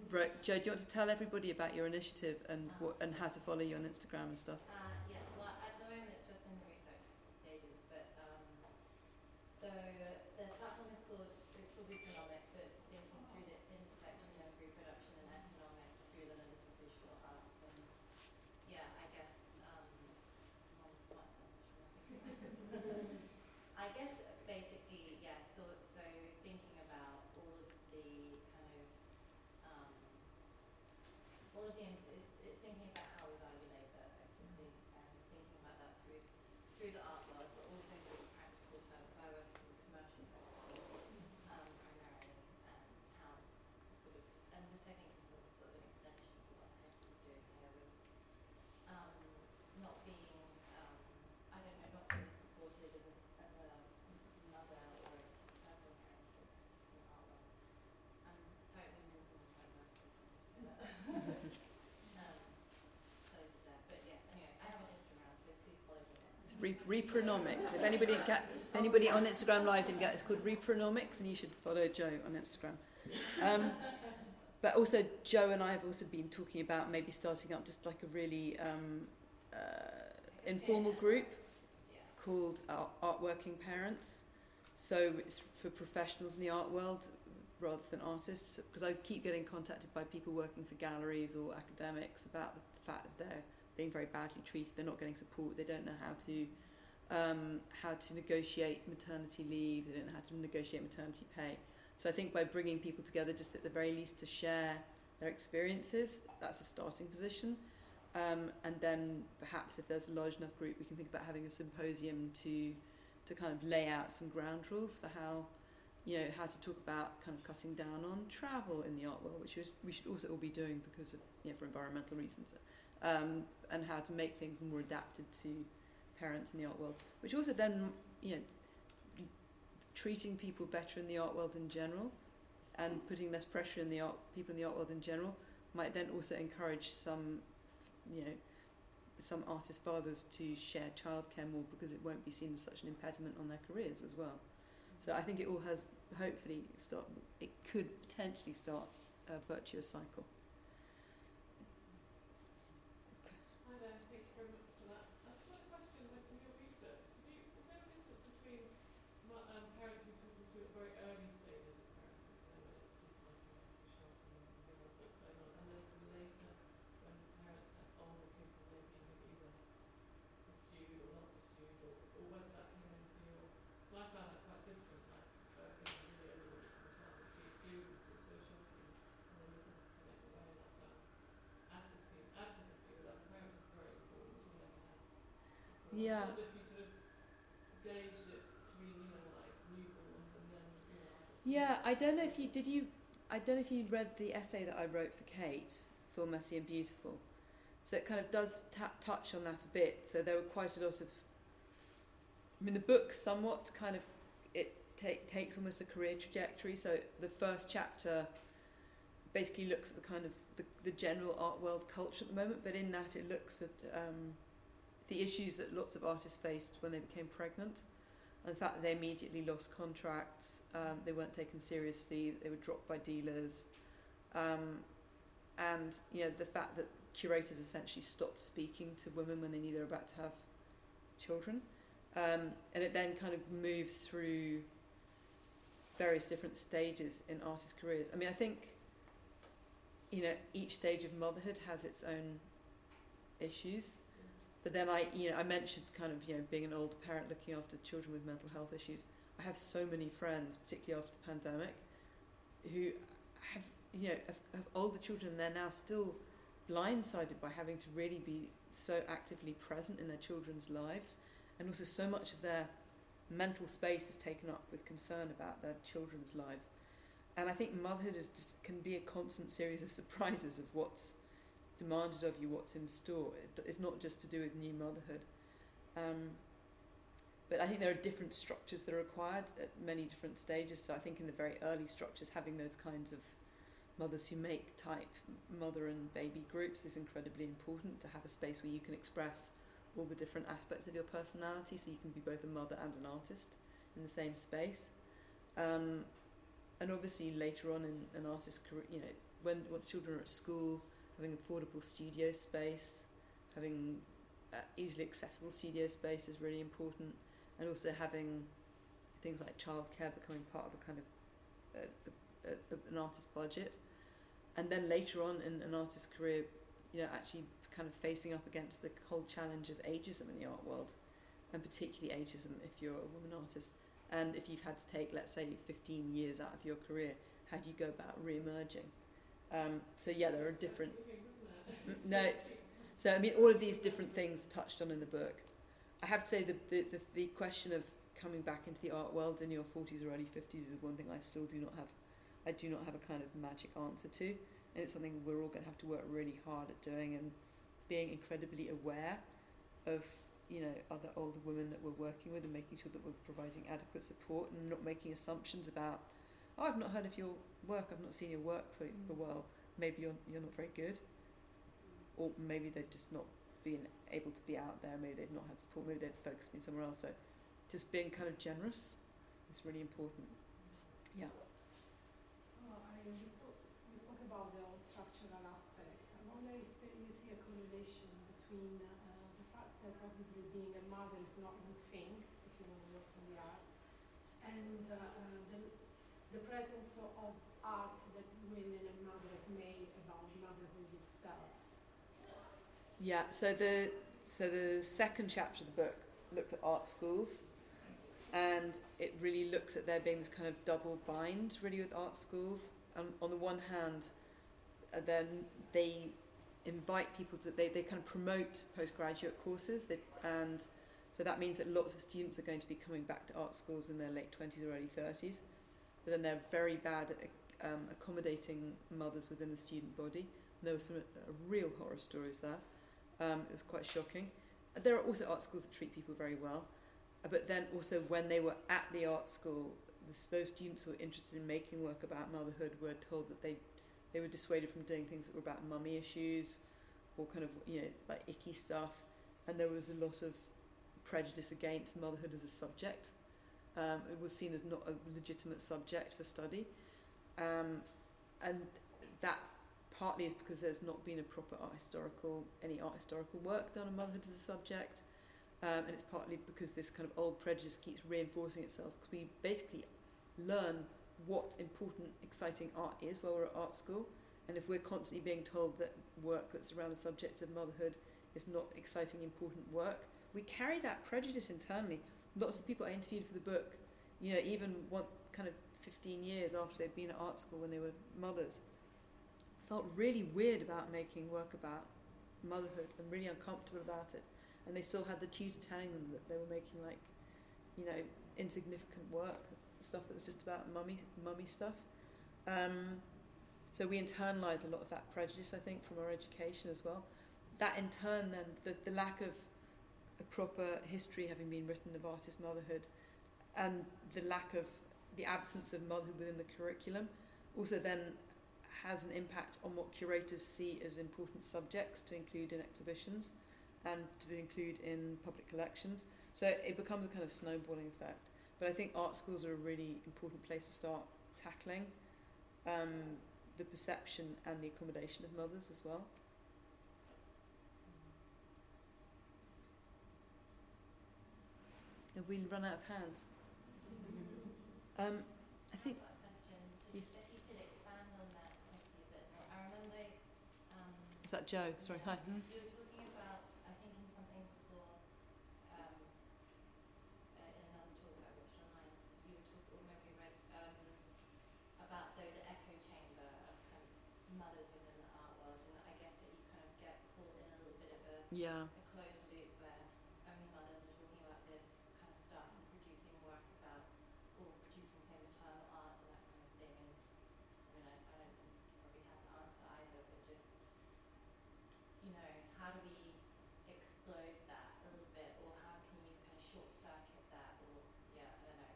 Right, Jo, do you want to tell everybody about your initiative and um, what, and how to follow you on Instagram and stuff? Uh, yeah, well, at the moment it's just in the research stages, but um, so the platform is called it's called Repronomics, so it's thinking through the intersection of reproduction and economics through the lens of visual arts, and yeah, I guess. Um, I guess basically, yeah, so, so thinking about all of the kind of, um, all of the, it's, it's thinking about how we value labour, actually, and thinking about that through through the art world, but also through the practical terms. So I work in the commercial sector um, primarily, and how sort of, and this I think is sort of, sort of an extension of what Hepstein was doing here with um, not being, um, I don't know, not being supported as a Repronomics. If anybody if anybody on Instagram Live didn't get it, it's called Repronomics, and you should follow Jo on Instagram. Um, but also, Jo and I have also been talking about maybe starting up just like a really um, uh, informal group called Art, Art Working Parents. So it's for professionals in the art world rather than artists, because I keep getting contacted by people working for galleries or academics about the fact that they're being very badly treated, they're not getting support, they don't know how to um, how to negotiate maternity leave, they don't know how to negotiate maternity pay. So I think by bringing people together, just at the very least to share their experiences, that's a starting position. Um, and then perhaps if there's a large enough group, we can think about having a symposium to to kind of lay out some ground rules for how, you know, how to talk about kind of cutting down on travel in the art world, which is, we should also all be doing because of, you know, for environmental reasons. Um, and how to make things more adapted to parents in the art world, which also then, you know, treating people better in the art world in general, and putting less pressure in the art people in the art world in general, might then also encourage some, you know, some artist fathers to share childcare more, because it won't be seen as such an impediment on their careers as well. So I think it all has hopefully start. It could potentially start a virtuous cycle. Yeah. Yeah, I don't know if you did you I don't know if you read the essay that I wrote for Kate, Full, Messy and Beautiful. So it kind of does ta touch on that a bit. So there were quite a lot of, I mean, the book somewhat kind of it take, takes almost a career trajectory. So the first chapter basically looks at the kind of the, the general art world culture at the moment, but in that it looks at um, the issues that lots of artists faced when they became pregnant, and the fact that they immediately lost contracts, um, they weren't taken seriously, they were dropped by dealers, um, and you know, the fact that curators essentially stopped speaking to women when they knew they were about to have children, um, and it then kind of moves through various different stages in artists' careers. I mean, I think, you know, each stage of motherhood has its own issues, but then I, you know, I mentioned kind of, you know, being an older parent looking after children with mental health issues. I have so many friends, particularly after the pandemic, who have, you know, have, have older children, and they're now still blindsided by having to really be so actively present in their children's lives, and also so much of their mental space is taken up with concern about their children's lives. And I think motherhood is just, can be a constant series of surprises of what's demanded of you, what's in store. It, it's not just to do with new motherhood. Um, but I think there are different structures that are required at many different stages. So I think in the very early structures, having those kinds of mothers who make type mother and baby groups is incredibly important, to have a space where you can express all the different aspects of your personality, so you can be both a mother and an artist in the same space. Um, And obviously later on in an artist's career, you know, when once children are at school, having affordable studio space, having uh, easily accessible studio space is really important, and also having things like childcare becoming part of a kind of uh, a, a, an artist's budget. And then later on in an artist's career, you know, actually kind of facing up against the whole challenge of ageism in the art world, and particularly ageism if you're a woman artist. And if you've had to take, let's say, fifteen years out of your career, how do you go about re-emerging? Um, so yeah, there are different notes. So I mean, all of these different things are touched on in the book. I have to say the, the, the, the question of coming back into the art world in your forties or early fifties is one thing I still do not have. I do not have a kind of magic answer to. And it's something we're all going to have to work really hard at doing, and being incredibly aware of, you know, other older women that we're working with, and making sure that we're providing adequate support and not making assumptions about, oh, I've not heard of your work, I've not seen your work for, for a while, maybe you're, you're not very good, or maybe they've just not been able to be out there, maybe they've not had support, maybe they've focused me somewhere else. So just being kind of generous is really important. Yeah. So I just thought, we spoke about the whole structural aspect. I wonder if there, you see a correlation between uh, that obviously being a mother is not a good thing if you want to work in the arts, and uh, the, the presence of art that women and mothers have made about motherhood itself. Yeah, so the, so the second chapter of the book looks at art schools, and it really looks at there being this kind of double bind really with art schools. Um, on the one hand, uh, then they invite people to, they, they kind of promote postgraduate courses, they, and so that means that lots of students are going to be coming back to art schools in their late twenties or early thirties, but then they're very bad at um, accommodating mothers within the student body, and there were some uh, real horror stories there. Um, it was quite shocking. There are also art schools that treat people very well, but then also when they were at the art school, this, those students who were interested in making work about motherhood were told that they They were dissuaded from doing things that were about mummy issues or kind of, you know, like icky stuff. And there was a lot of prejudice against motherhood as a subject. Um, it was seen as not a legitimate subject for study. Um, and that partly is because there's not been a proper art historical, any art historical work done on motherhood as a subject. Um, and it's partly because this kind of old prejudice keeps reinforcing itself, because we basically learn what important, exciting art is while we're at art school, and if we're constantly being told that work that's around the subject of motherhood is not exciting, important work, we carry that prejudice internally. Lots of people I interviewed for the book, you know, even one kind of fifteen years after they'd been at art school when they were mothers, felt really weird about making work about motherhood and really uncomfortable about it, and they still had the tutor telling them that they were making, like, you know, insignificant work, stuff that was just about mummy mummy stuff. Um, so we internalise a lot of that prejudice, I think, from our education as well. That in turn then, the, the lack of a proper history having been written of artist motherhood, and the lack of the absence of motherhood within the curriculum also then has an impact on what curators see as important subjects to include in exhibitions and to include in public collections. So it becomes a kind of snowballing effect. But I think art schools are a really important place to start tackling um, the perception and the accommodation of mothers as well. Have we run out of hands? Um, I think. I've got a question. Just yeah. If you could expand on that question a bit more. I remember. Um, Is that Jo? Sorry, yeah, hi. You were talking about, I think, in something before, um, uh, in another talk I watched online, you were talking, or maybe read, um, about though the echo chamber of kind of mothers within the art world, and I guess that you kind of get caught in a little bit of a, yeah. a closed loop where only mothers are talking about this kind of stuff and producing work about. Or producing, say, maternal art and that kind of thing, and I mean, I, I don't think you probably have an answer either, but just, you know, how do we explode that a little bit, or how can you kind of short-circuit that, or, yeah, I don't know.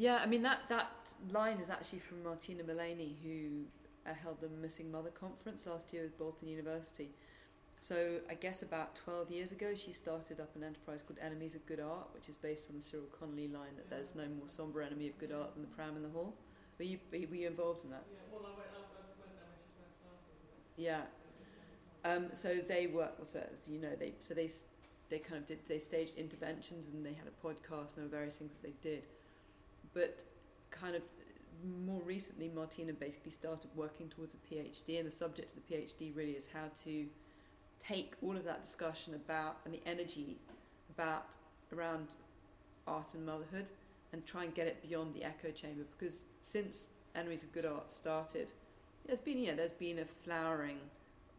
Yeah, I mean, that, that line is actually from Martina Mullaney, who uh, held the Missing Mother Conference last year with Bolton University. So I guess about twelve years ago, she started up an enterprise called Enemies of Good Art, which is based on the Cyril Connolly line that yeah. there's no more sombre enemy of good art than the pram in the hall. Were you, were you involved in that? Yeah, well, I went out first when she started. Yeah. Um, so they worked, so, as you know, they so they they kind of did, they staged interventions and they had a podcast and there were various things that they did. But kind of more recently, Martina basically started working towards a PhD, and the subject of the PhD really is how to take all of that discussion about and the energy about around art and motherhood and try and get it beyond the echo chamber, because since Enemies of Good Art started, there's been, you know, there's been a flowering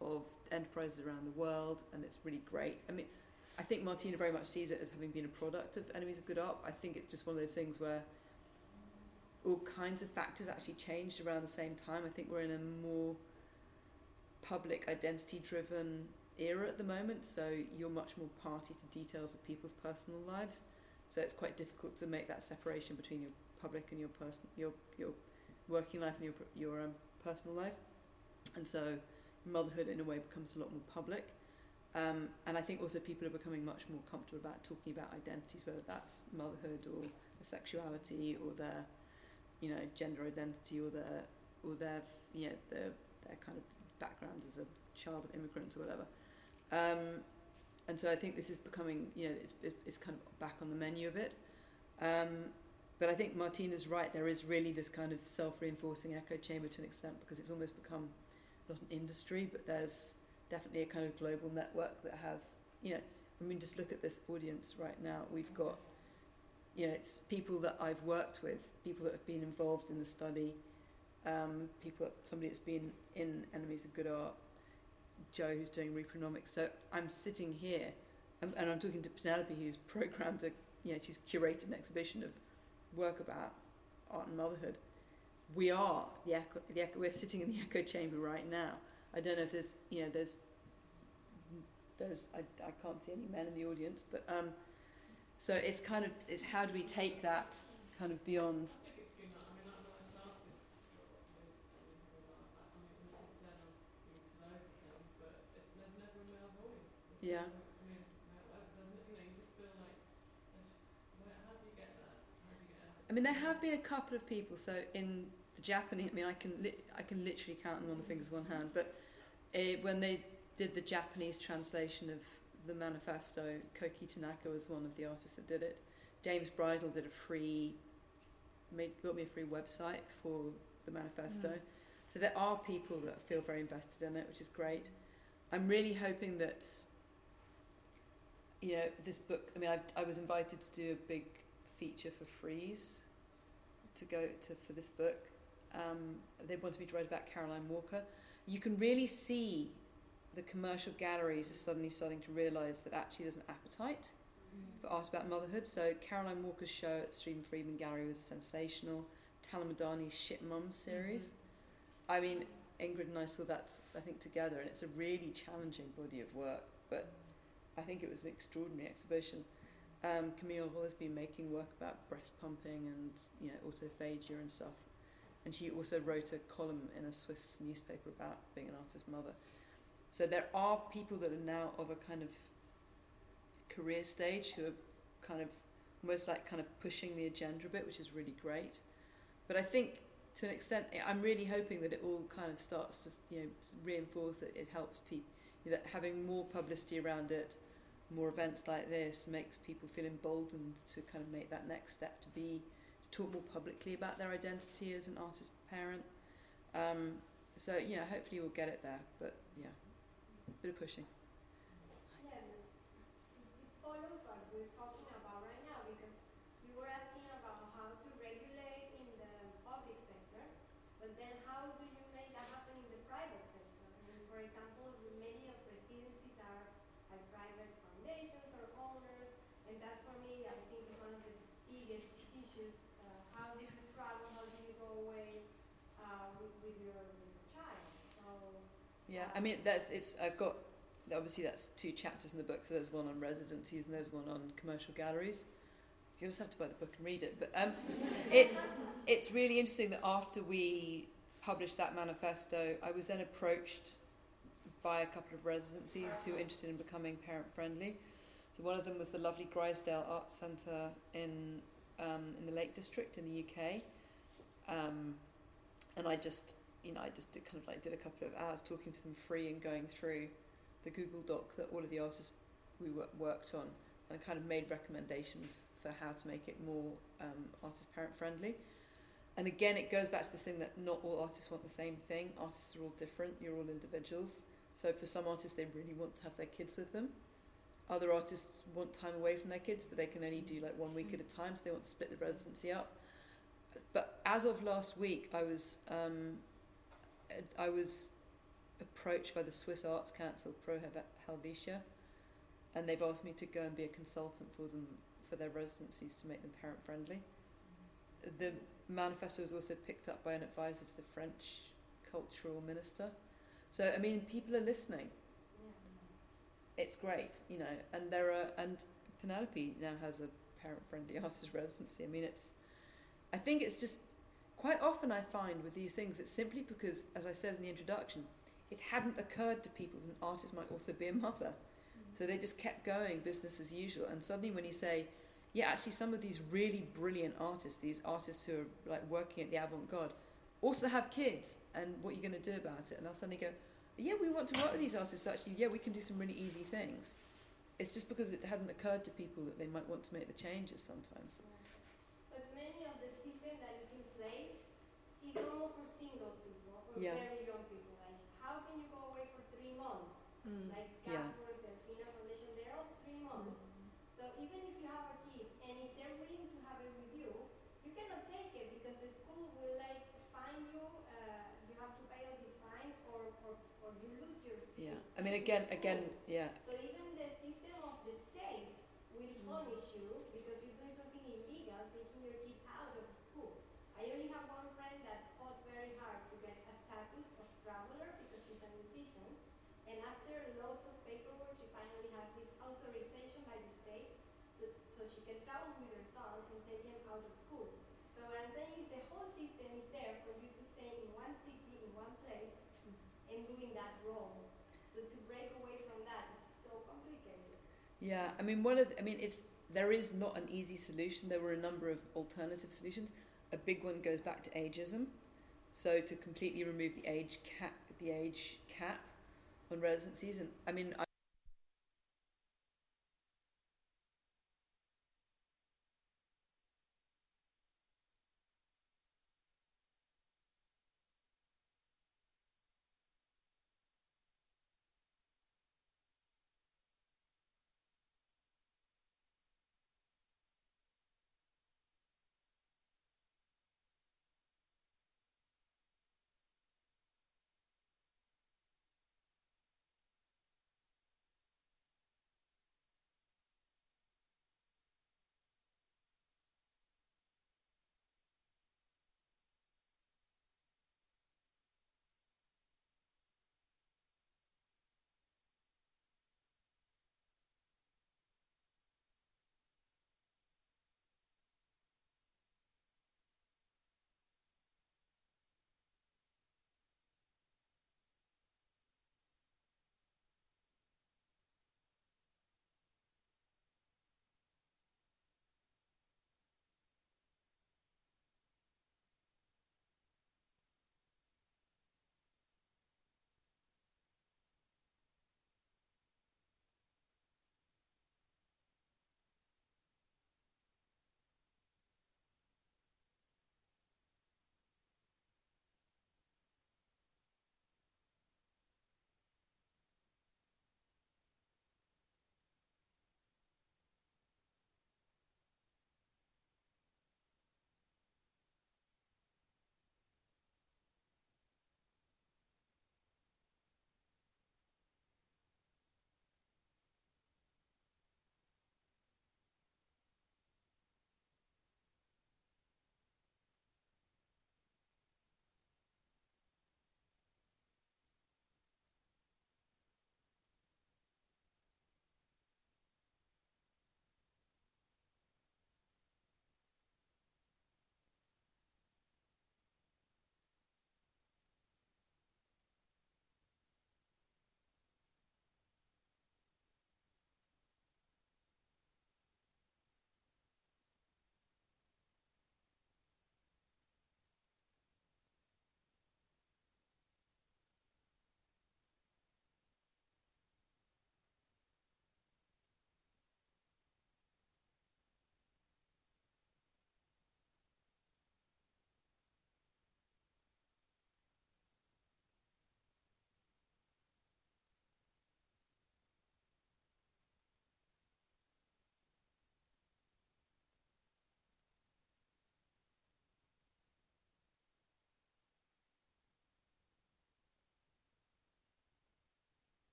of enterprises around the world, and it's really great. I mean, I think Martina very much sees it as having been a product of Enemies of Good Art. I think it's just one of those things where all kinds of factors actually changed around the same time. I think we're in a more public identity-driven era at the moment, so you're much more party to details of people's personal lives, so it's quite difficult to make that separation between your public and your person, your your working life and your your um, personal life, and so motherhood in a way becomes a lot more public, um, and I think also people are becoming much more comfortable about talking about identities, whether that's motherhood or their sexuality or their, you know, gender identity or their or their you know their their kind of background as a child of immigrants or whatever. Um, and so I think this is becoming, you know, it's, it's kind of back on the menu of it. Um, but I think Martina's right, there is really this kind of self-reinforcing echo chamber to an extent, because it's almost become not an industry, but there's definitely a kind of global network that has, you know, I mean, just look at this audience right now. We've got, you know, it's people that I've worked with, people that have been involved in the study, um, people, somebody that's been in Enemies of Good Art, Joe, who's doing Repronomics. So I'm sitting here, and, and I'm talking to Penelope, who's programmed a, you know, she's curated an exhibition of work about art and motherhood. We are the echo, the echo, we're sitting in the echo chamber right now. I don't know if there's, you know, there's, there's, I, I can't see any men in the audience, but um, so it's kind of, it's how do we take that kind of beyond. Yeah. I mean, there have been a couple of people. So in the Japanese, I mean, I can li I can literally count them on the fingers of one hand. But uh, when they did the Japanese translation of the manifesto, Koki Tanaka was one of the artists that did it. James Bridle did a free, made built me a free website for the manifesto. Mm. So there are people that feel very invested in it, which is great. I'm really hoping that, you know, this book, I mean, I, I was invited to do a big feature for Freeze to go to for this book. Um, they wanted me to write about Caroline Walker. You can really see the commercial galleries are suddenly starting to realise that actually there's an appetite for art about motherhood. So Caroline Walker's show at Stream Friedman Gallery was sensational. Talamadani's Shit Mum series. Mm-hmm. I mean, Ingrid and I saw that, I think, together, and it's a really challenging body of work, but I think it was an extraordinary exhibition. um, Camille has been making work about breast pumping and, you know, autophagia and stuff. And she also wrote a column in a Swiss newspaper about being an artist mother. So there are people that are now of a kind of career stage who are kind of almost like kind of pushing the agenda a bit, which is really great. But I think to an extent, I'm really hoping that it all kind of starts to, you know, reinforce that it helps people, that having more publicity around it, more events like this, makes people feel emboldened to kind of make that next step to be, to talk more publicly about their identity as an artist parent. Um, so, you know, hopefully we'll get it there, but yeah, a bit of pushing. Yeah, it follows what we're talking about right now, because you were asking about how to regulate in the public sector, but then how do you make that happen in the private sector? I mean, for example, many of residencies are like private foundations or owners, and that for me, I think, is one of the biggest issues. Uh, how do you travel? How do you go away uh, with, with, your, with your child? So, yeah, I mean, that's it's. I've got obviously that's two chapters in the book. So there's one on residencies and there's one on commercial galleries. You just have to buy the book and read it. But um, it's it's really interesting that after we published that manifesto, I was then approached by a couple of residencies who were interested in becoming parent-friendly. So one of them was the lovely Grisdale Arts Centre in um, in the Lake District in the U K, um, and I just you know I just did kind of like did a couple of hours talking to them free and going through the Google Doc that all of the artists we worked on, and kind of made recommendations for how to make it more um, artist parent friendly. And again, it goes back to this thing that not all artists want the same thing. Artists are all different. You're all individuals. So for some artists, they really want to have their kids with them. Other artists want time away from their kids, but they can only do like one week at a time, so they want to split the residency up. But as of last week, I was um, I was approached by the Swiss Arts Council, Pro Helvetia, and they've asked me to go and be a consultant for them, for their residencies, to make them parent-friendly. The manifesto was also picked up by an advisor to the French cultural minister. So, I mean, people are listening. It's great, you know, and there are, and Penelope now has a parent-friendly artist residency. I mean, it's, I think it's just, quite often I find with these things, it's simply because, as I said in the introduction, it hadn't occurred to people that an artist might also be a mother. So they just kept going, business as usual. And suddenly when you say, yeah, actually some of these really brilliant artists, these artists who are like working at the avant-garde, also have kids, and what are you going to do about it? And I'll suddenly go, yeah, we want to work with these artists, so actually, yeah, we can do some really easy things. It's just because it hadn't occurred to people that they might want to make the changes sometimes. But many of the system that is in place is only for single people, or yeah. very young people. Like, how can you go away for three months? Mm. Like, yeah. So even if you have a kid, and if they're willing to have it with you, you cannot take it because the school will like fine you, uh, you have to pay all these fines, or, or, or you lose your student. Yeah, I mean, again, again, yeah. So even the system of the state will punish you because you're doing something illegal, taking your kid out of school. I only have one friend that fought very hard to get a status of traveler because she's a musician, and after lots of paperwork, she finally has this authorization by the state, so, so she can travel with her son and take him out of school. So what I'm saying is the whole system is there for you to stay in one city, in one place, and doing that wrong. So to break away from that is so complicated. Yeah, I mean, one of the, I mean, it's there is not an easy solution. There were a number of alternative solutions. A big one goes back to ageism. So to completely remove the age cap, the age cap on residencies, and I mean. I